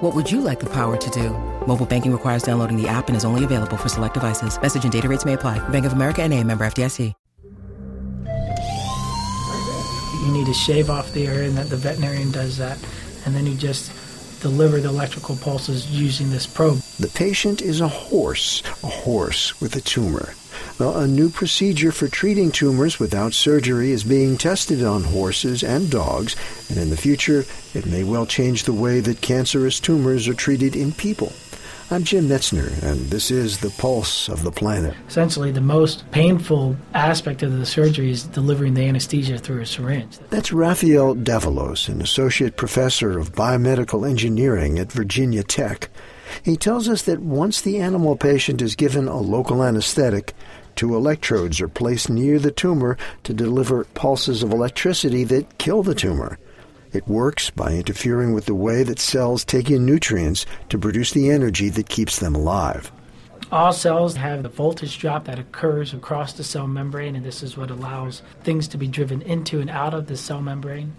What would you like the power to do? Mobile banking requires downloading the app and is only available for select devices. Message and data rates may apply. Bank of America NA, member FDIC. You need to shave off the area, and that the veterinarian does that. And then you just deliver the electrical pulses using this probe. The patient is a horse with a tumor. Well, a new procedure for treating tumors without surgery is being tested on horses and dogs, and in the future, it may well change the way that cancerous tumors are treated in people. I'm Jim Metzner, and this is The Pulse of the Planet. Essentially, the most painful aspect of the surgery is delivering the anesthesia through a syringe. That's Rafael Davalos, an associate professor of biomedical engineering at Virginia Tech. He tells us that once the animal patient is given a local anesthetic, two electrodes are placed near the tumor to deliver pulses of electricity that kill the tumor. It works by interfering with the way that cells take in nutrients to produce the energy that keeps them alive. All cells have the voltage drop that occurs across the cell membrane, and this is what allows things to be driven into and out of the cell membrane.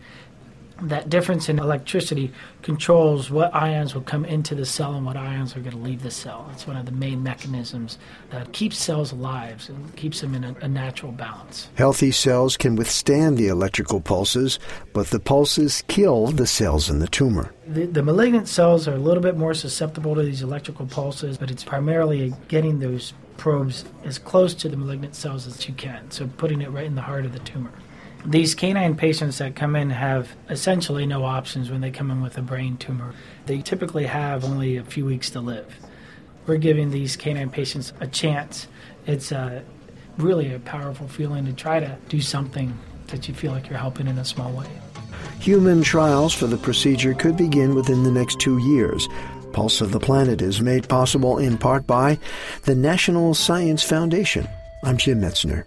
That difference in electricity controls what ions will come into the cell and what ions are going to leave the cell. It's one of the main mechanisms that keeps cells alive and keeps them in a natural balance. Healthy cells can withstand the electrical pulses, but the pulses kill the cells in the tumor. The malignant cells are a little bit more susceptible to these electrical pulses, but it's primarily getting those probes as close to the malignant cells as you can, so putting it right in the heart of the tumor. These canine patients that come in have essentially no options when they come in with a brain tumor. They typically have only a few weeks to live. We're giving these canine patients a chance. It's really a powerful feeling to try to do something that you feel like you're helping in a small way. Human trials for the procedure could begin within the next 2 years. Pulse of the Planet is made possible in part by the National Science Foundation. I'm Jim Metzner.